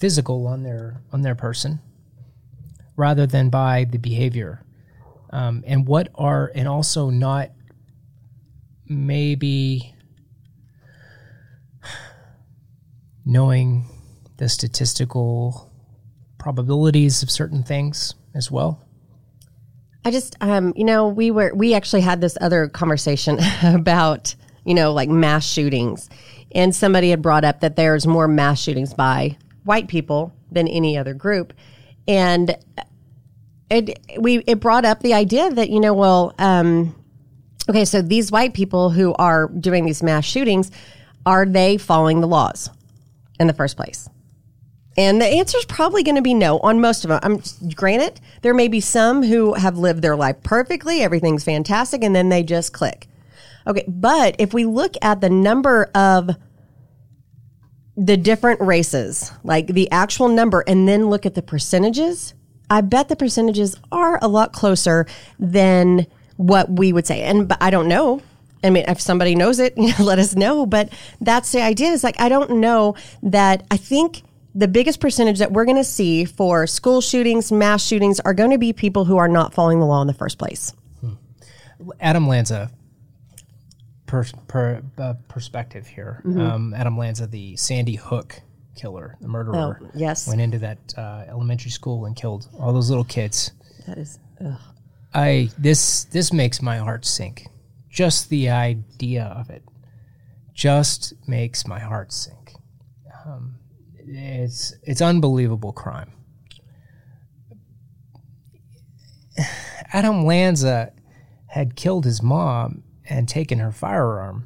physical on their person, rather than by the behavior, and what are, and also not maybe knowing the statistical probabilities of certain things as well. I just, you know, we actually had this other conversation about, you know, like mass shootings, and somebody had brought up that there's more mass shootings by white people than any other group. And it brought up the idea that, you know, well, okay, so these white people who are doing these mass shootings, are they following the laws in the first place? And the answer is probably going to be no on most of them. Granted, there may be some who have lived their life perfectly, everything's fantastic, and then they just click. Okay, but if we look at the number of the different races, like the actual number, and then look at the percentages, I bet the percentages are a lot closer than what we would say. And I don't know. I mean, if somebody knows it, you know, let us know. But that's the idea. It's like, I don't know that. I think the biggest percentage that we're going to see for school shootings, mass shootings, are going to be people who are not following the law in the first place. Adam Lanza. Perspective here. Mm-hmm. Adam Lanza, the Sandy Hook killer, the murderer, went into that elementary school and killed all those little kids. That is, ugh. This makes my heart sink. Just the idea of it just makes my heart sink. It's unbelievable crime. Adam Lanza had killed his mom and taken her firearm,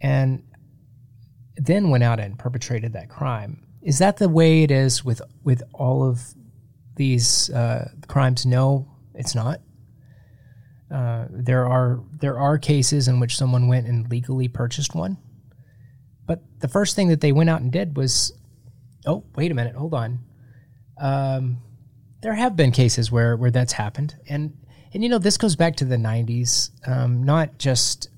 and then went out and perpetrated that crime. Is that the way it is with all of these crimes? No, it's not. There are cases in which someone went and legally purchased one, but the first thing that they went out and did was, oh, wait a minute, hold on. There have been cases where that's happened, and you know, this goes back to the 90s, not just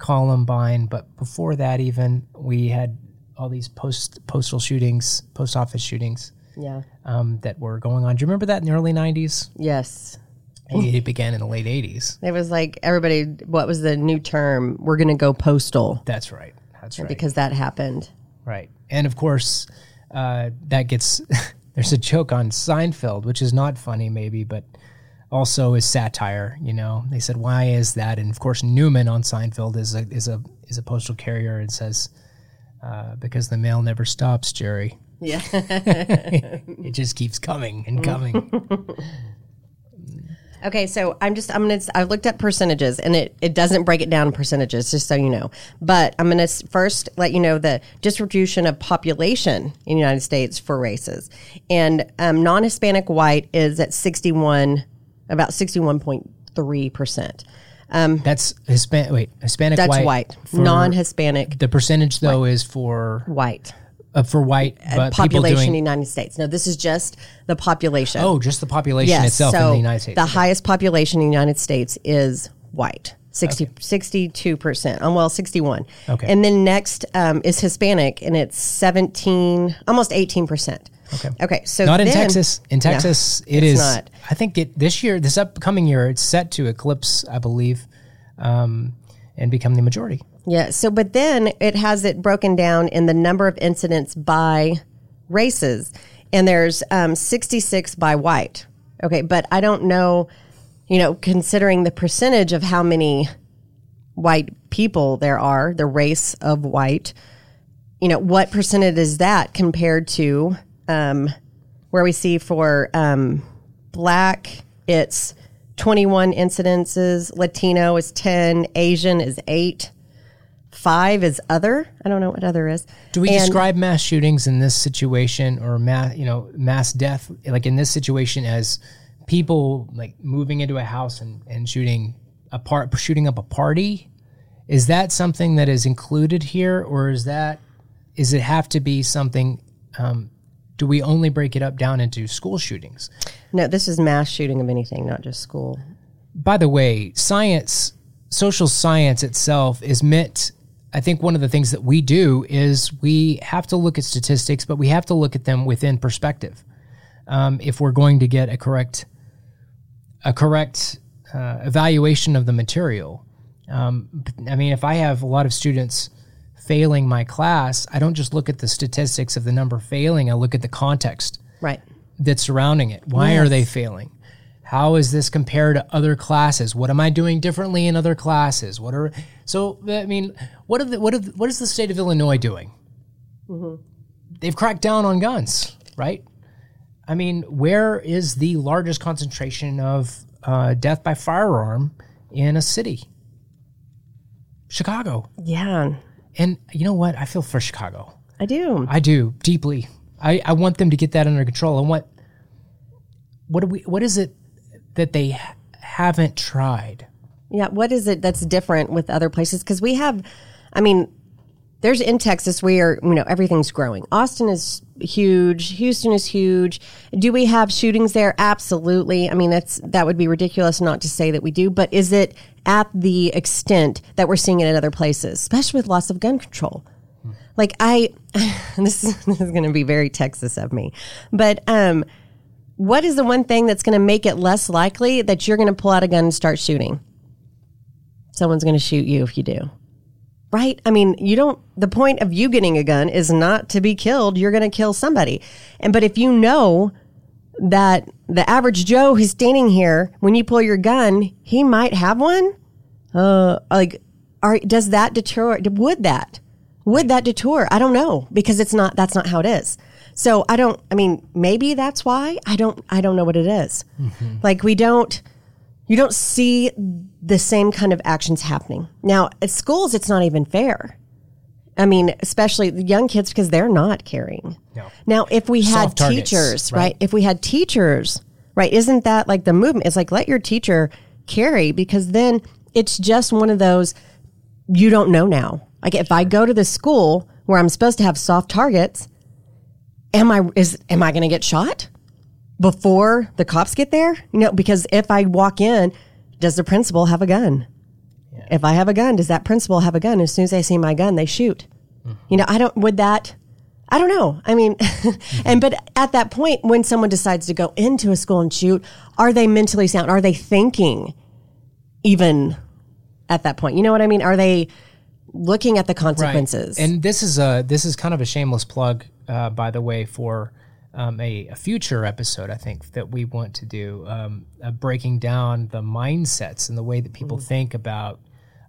Columbine, but before that even, we had all these postal shootings, post office shootings that were going on. Do you remember that in the early 90s? Yes. And it began in the late 80s. It was like everybody, what was the new term? We're going to go postal. That's right. That's right. Because that happened. Right. And of course, that gets, there's a joke on Seinfeld, which is not funny maybe, but also is satire, you know. They said, why is that? And of course, Newman on Seinfeld is a postal carrier and says, because the mail never stops, Jerry. Yeah. It just keeps coming and coming. Okay, so I looked up percentages, and it doesn't break it down in percentages, just so you know. But I'm going to first let you know the distribution of population in the United States for races. And non-Hispanic white is at about 61.3%. That's Hispanic. Wait, Hispanic. That's white. Non-Hispanic. The percentage though white. Is for white. For white but population in the United States. No, this is just the population. Oh, just the population itself in the United States. The highest population in the United States is white. 62%. 61. Okay. And then next is Hispanic, and it's 17, almost 18%. Okay. Okay. So not in Texas. In Texas, it is. Not. I think this upcoming year, it's set to eclipse, I believe, and become the majority. Yeah. So, but then it has it broken down in the number of incidents by races, and there's 66 by white. Okay, but I don't know, you know, considering the percentage of how many white people there are, the race of white, you know, what percentage is that compared to where we see for black, it's 21 incidences. Latino is 10. Asian is 8. 5 is other. I don't know what other is. Do we describe mass shootings in this situation, or mass death, like in this situation, as people like moving into a house and shooting up a party? Is that something that is included here, or is it have to be something? Do we only break it up down into school shootings? No, this is mass shooting of anything, not just school. By the way, social science itself is meant, I think one of the things that we do is we have to look at statistics, but we have to look at them within perspective. If we're going to get a correct evaluation of the material. I mean, if I have a lot of students failing my class, I don't just look at the statistics of the number failing. I look at the context that's surrounding it. Why are they failing? How is this compared to other classes? What am I doing differently in other classes? What is the state of Illinois doing? Mm-hmm. They've cracked down on guns, right? I mean, where is the largest concentration of death by firearm in a city? Chicago. Yeah. And you know what? I feel for Chicago. I do, deeply. I want them to get that under control. And what is it that they haven't tried? Yeah, what is it that's different with other places? Because we have, I mean, there's in Texas where, everything's growing. Austin is huge. Houston is huge. Do we have shootings there? Absolutely. I mean, that would be ridiculous not to say that we do. But is it at the extent that we're seeing it in other places, especially with loss of gun control? Hmm. Like this is going to be very Texas of me, but what is the one thing that's going to make it less likely that you're going to pull out a gun and start shooting? Someone's going to shoot you if you do. Right? I mean, the point of you getting a gun is not to be killed. You're going to kill somebody. But if you know that the average Joe who's standing here, when you pull your gun, he might have one. Does that deter? Would that deter? I don't know, because that's not how it is. So maybe that's why I don't know what it is. Mm-hmm. Like you don't see the same kind of actions happening. Now at schools, it's not even fair. I mean, especially the young kids, because they're not carrying. No. Now, if we had teachers, right? If we had teachers, right? Isn't that like the movement? It's like, let your teacher carry, because then it's just one of those, you don't know now. Like if I go to the school where I'm supposed to have soft targets, am I going to get shot before the cops get there? Because if I walk in, does the principal have a gun? Yeah. If I have a gun, does that principal have a gun? As soon as they see my gun, they shoot. Mm-hmm. I don't know. I mean, mm-hmm. But at that point, when someone decides to go into a school and shoot, are they mentally sound? Are they thinking even at that point? You know what I mean? Are they looking at the consequences? Right. And this is kind of a shameless plug, by the way, for a future episode, I think, that we want to do, breaking down the mindsets and the way that people mm-hmm. think about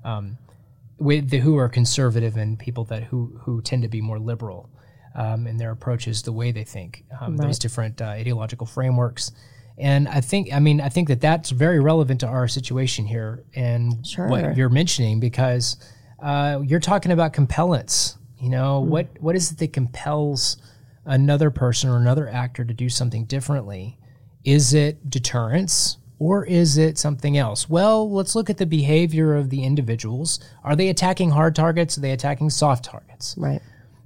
who are conservative and people that who tend to be more liberal in their approaches, the way they think, those different ideological frameworks. And I think that that's very relevant to our situation here and what you're mentioning, because you're talking about compellence. What is it that compels another person or another actor to do something differently? Is it deterrence, or is it something else? Well, let's look at the behavior of the individuals. Are they attacking hard targets? Are they attacking soft targets? Right.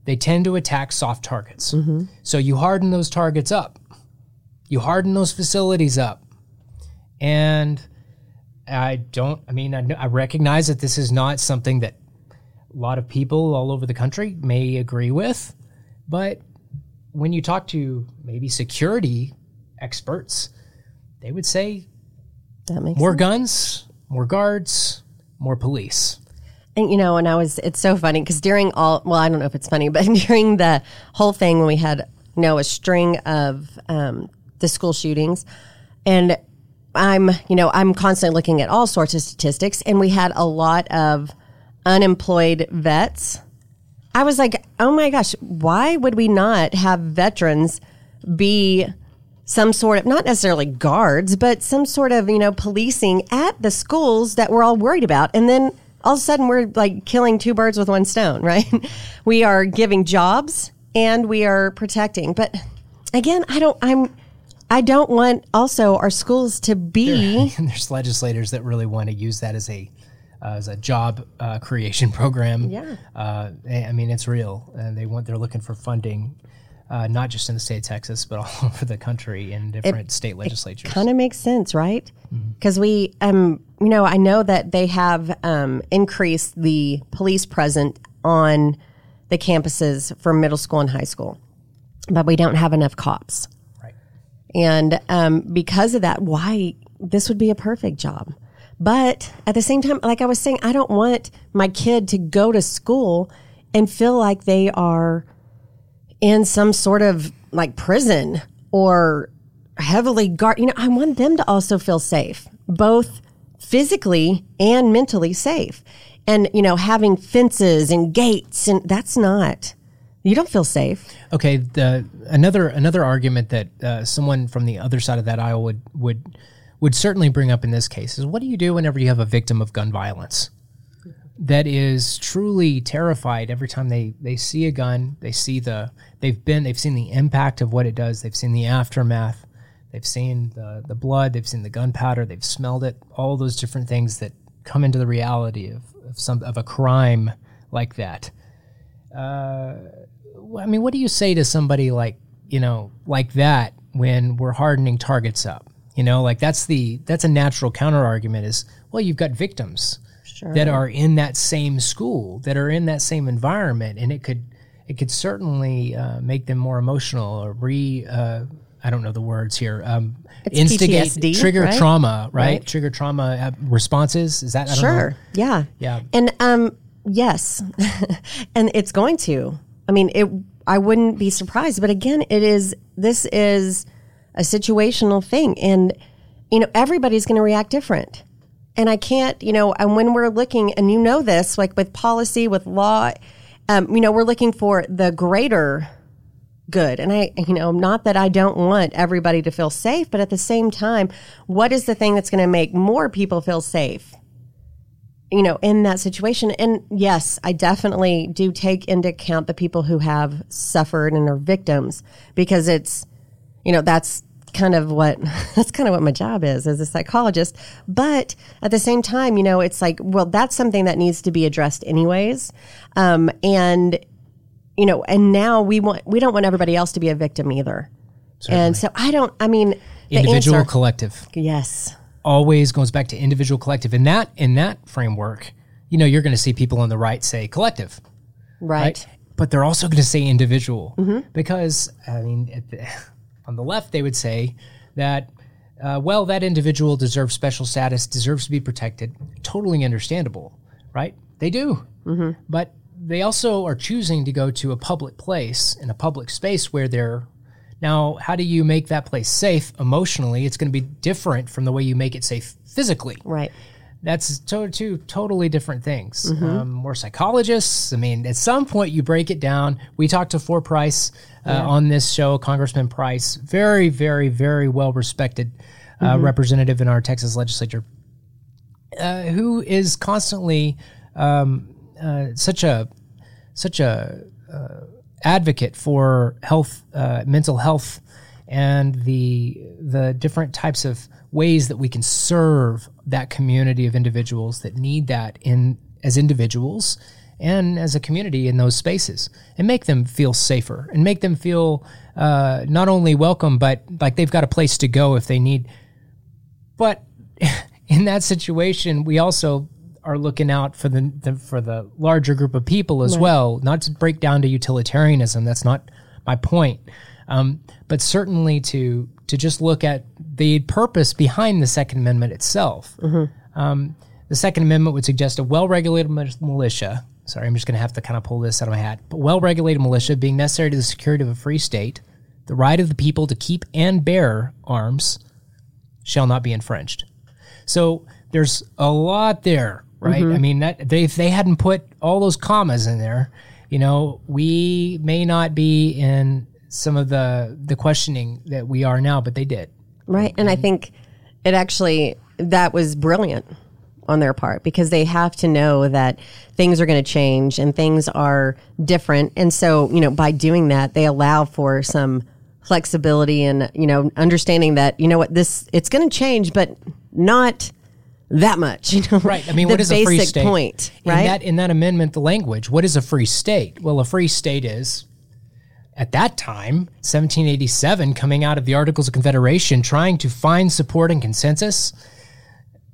They tend to attack soft targets. Mm-hmm. So you harden those targets up. You harden those facilities up. And I recognize that this is not something that a lot of people all over the country may agree with, but when you talk to maybe security experts, they would say that makes more sense. Guns, more guards, more police. And it's so funny, because I don't know if it's funny, but during the whole thing when we had a string of the school shootings, and I'm constantly looking at all sorts of statistics, and we had a lot of unemployed vets. I was like, oh my gosh, why would we not have veterans be some sort of, not necessarily guards, but some sort of, policing at the schools that we're all worried about? And then all of a sudden we're like killing two birds with one stone, right? We are giving jobs and we are protecting. But again, I don't want also our schools to be. There's legislators that really want to use that as a job creation program. Yeah. I mean, it's real. They're looking for funding. Not just in the state of Texas, but all over the country in different state legislatures. It kind of makes sense, right? Because we, I know that they have increased the police presence on the campuses for middle school and high school, but we don't have enough cops. Right. And because of that, why this would be a perfect job. But at the same time, like I was saying, I don't want my kid to go to school and feel like they are in some sort of like prison or heavily guarded. I want them to also feel safe, both physically and mentally safe. And, having fences and gates, and that's not, you don't feel safe. Okay. Another argument that someone from the other side of that aisle would certainly bring up in this case is, what do you do whenever you have a victim of gun violence that is truly terrified every time they see a gun? They've seen the impact of what it does. They've seen the aftermath. They've seen the blood. They've seen the gunpowder. They've smelled it. All those different things that come into the reality of a crime like that. What do you say to somebody like that when we're hardening targets up? That's a natural counter argument is, well, you've got victims. Sure. That are in that same school, that are in that same environment, and it could certainly make them more emotional or I don't know the words here. Instigate PTSD, trigger right? trauma, right? Trigger trauma responses. Is that I sure? Don't know. Yeah. And yes, and it's going to. I mean, it. I wouldn't be surprised. But again, it is. This is a situational thing, and everybody's going to react different. And I can't, and when we're looking, and this, like with policy, with law, we're looking for the greater good. And I, not that I don't want everybody to feel safe, but at the same time, what is the thing that's going to make more people feel safe, in that situation? And yes, I definitely do take into account the people who have suffered and are victims, because it's, that's kind of what my job is as a psychologist. But at the same time, it's like, well, that's something that needs to be addressed anyways. And now we don't want everybody else to be a victim either. Certainly. And so individual answer, collective. Yes. Always goes back to individual collective. And in that framework, you're going to see people on the right say collective. Right. But they're also going to say individual because on the left, they would say that, that individual deserves special status, deserves to be protected. Totally understandable, right? They do. Mm-hmm. But they also are choosing to go to a public place, in a public space where they're... Now, how do you make that place safe emotionally? It's going to be different from the way you make it safe physically. Right. That's two totally different things. Mm-hmm. We're psychologists. At some point you break it down. We talked to Fore Price on this show, Congressman Price, very, very, very well-respected representative in our Texas legislature, who is constantly such a advocate for health, mental health, and the different types of ways that we can serve that community of individuals that need that as individuals and as a community in those spaces, and make them feel safer and make them feel not only welcome, but like they've got a place to go if they need. But in that situation, we also are looking out for the larger group of people as well, not to break down to utilitarianism. That's not my point. But certainly to just look at the purpose behind the Second Amendment itself. Mm-hmm. The Second Amendment would suggest a well-regulated militia. Sorry, I'm just going to have to kind of pull this out of my hat. But well-regulated militia being necessary to the security of a free state, the right of the people to keep and bear arms shall not be infringed. So there's a lot there, right? Mm-hmm. If they hadn't put all those commas in there, we may not be in some of the questioning that we are now, but they did. Right. And I think that was brilliant. on their part, because they have to know that things are going to change and things are different. And so, you know, by doing that, they allow for some flexibility and, you know, understanding that, you know what, this, it's going to change, but not that much, you know, right? I mean, what is a free state? Point, right? In that amendment, the language, what is a free state? Well, a free state is, at that time, 1787, coming out of the Articles of Confederation, trying to find support and consensus.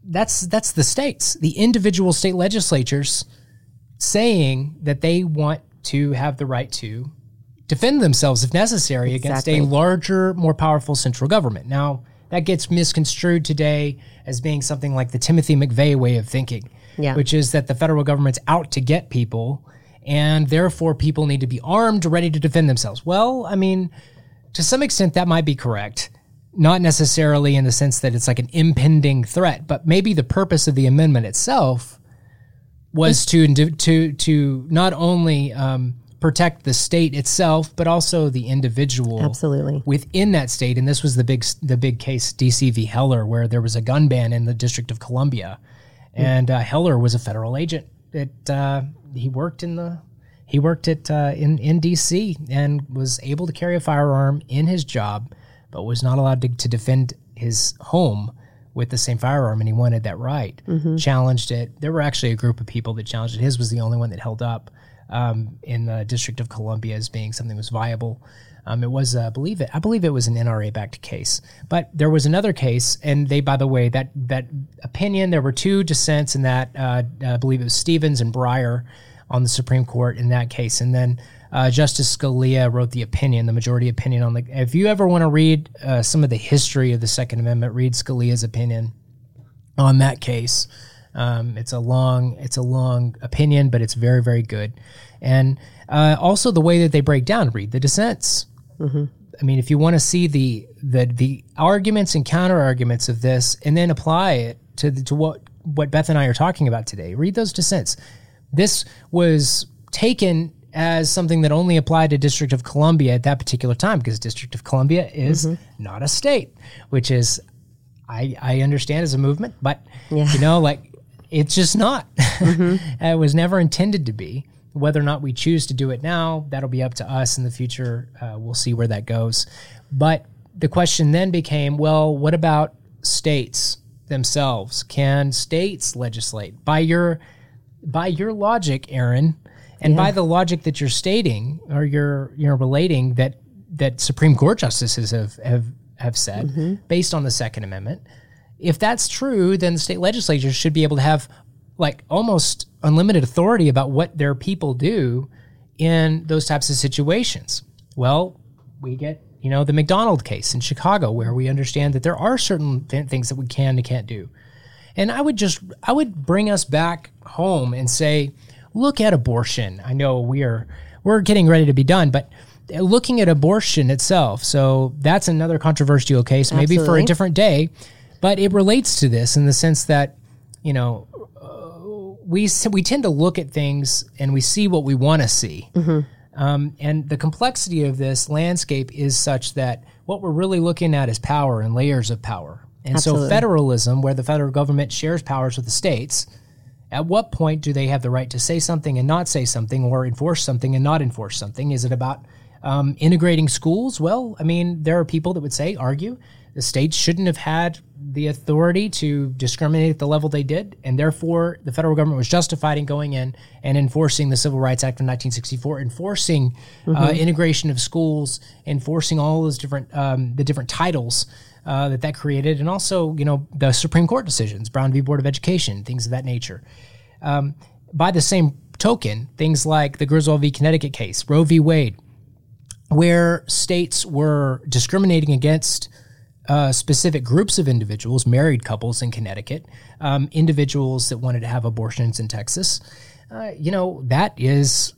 That's the states, the individual state legislatures saying that they want to have the right to defend themselves if necessary against a larger, more powerful central government. Now, that gets misconstrued today as being something like the Timothy McVeigh way of thinking, which is that the federal government's out to get people, and therefore people need to be armed, ready to defend themselves. Well, I mean, to some extent that might be correct, not necessarily in the sense that it's like an impending threat, but maybe the purpose of the amendment itself was to not only protect the state itself, but also the individual within that state. And this was the big case, DC v. Heller, where there was a gun ban in the District of Columbia, and Heller was a federal agent. He worked in DC and was able to carry a firearm in his job, but was not allowed to defend his home with the same firearm, and he wanted that right. Challenged it. There were actually a group of people that challenged it. His was the only one that held up in the District of Columbia as being something that was viable. It was, I believe it was an NRA-backed case. But there was another case, and they, by the way, that opinion, there were two dissents in that, I believe it was Stevens and Breyer on the Supreme Court in that case. And then Justice Scalia wrote the opinion, the majority opinion on the. If you ever want to read some of the history of the Second Amendment, read Scalia's opinion on that case. It's a long opinion, but it's very, very good. And also the way that they break down, read the dissents. I mean, if you want to see the arguments and counter arguments of this, and then apply it to what Beth and I are talking about today, read those dissents. This was taken as something that only applied to District of Columbia at that particular time, because District of Columbia is not a state, which is, I understand as a movement, but you know, like, it's just not. It was never intended to be. Whether or not we choose to do it now, that'll be up to us in the future. We'll see where that goes. But the question then became, well, what about states themselves? Can states legislate? By your logic, Aaron, and by the logic that you're stating, or you're relating, that Supreme Court justices have said, based on the Second Amendment, if that's true, then the state legislatures should be able to have like almost unlimited authority about what their people do in those types of situations. Well, we get, you know, the McDonald case in Chicago, where we understand that there are certain things that we can and can't do. And I would bring us back home and say, look at abortion. I know we're getting ready to be done, but looking at abortion itself. So that's another controversial case, maybe for a different day, but it relates to this in the sense that, you know, we tend to look at things and we see what we want to see. And the complexity of this landscape is such that what we're really looking at is power and layers of power. And so federalism, where the federal government shares powers with the states, at what point do they have the right to say something and not say something, or enforce something and not enforce something? Is it about integrating schools? Well, I mean, there are people that would argue the states shouldn't have had the authority to discriminate at the level they did, and therefore the federal government was justified in going in and enforcing the Civil Rights Act of 1964, enforcing integration of schools, enforcing all those different the different titles that created, and also, you know, the Supreme Court decisions, Brown v. Board of Education, things of that nature. By the same token, things like the Griswold v. Connecticut case, Roe v. Wade, where states were discriminating against specific groups of individuals, married couples in Connecticut, individuals that wanted to have abortions in Texas. You know, that is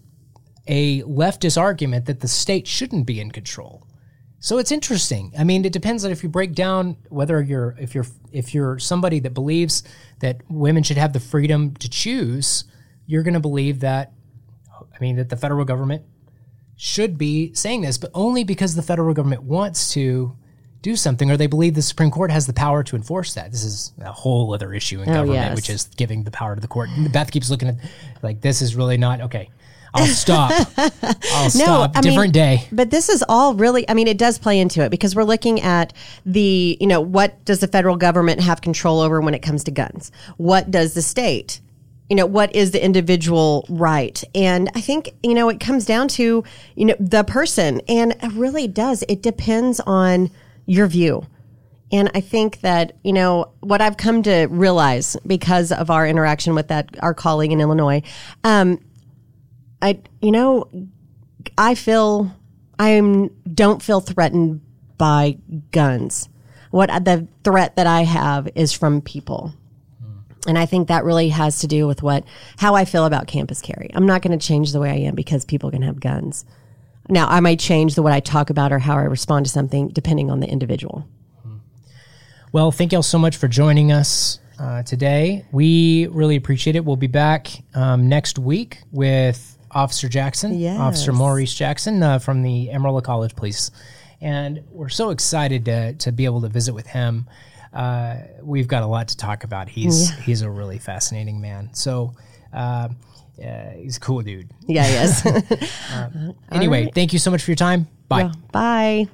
a leftist argument that the state shouldn't be in control. So it's interesting. I mean, it depends on if you break down whether if you're somebody that believes that women should have the freedom to choose, you're going to believe that, I mean, that the federal government should be saying this, but only because the federal government wants to do something, or they believe the Supreme Court has the power to enforce that. This is a whole other issue in government, which is giving the power to the court. And Beth keeps looking at, like, this is really not, okay, I'll stop. Different day. But this is all really, I mean, it does play into it, because we're looking at the, you know, what does the federal government have control over when it comes to guns? What does the state, you know, what is the individual right? And I think, you know, it comes down to, you know, the person. And it really does. It depends on your view. And I think that, you know, what I've come to realize because of our interaction with that, our colleague in Illinois, I don't feel threatened by guns. The threat that I have is from people. And I think that really has to do with how I feel about campus carry. I'm not going to change the way I am because people can have guns. Now, I might change what I talk about or how I respond to something depending on the individual. Well, thank you all so much for joining us today. We really appreciate it. We'll be back next week with Officer Jackson, Officer Maurice Jackson from the Amarillo College Police. And we're so excited to be able to visit with him. We've got a lot to talk about. He's a really fascinating man. So he's a cool dude. Yeah, he is. Anyway, right. Thank you so much for your time. Bye. Well, bye.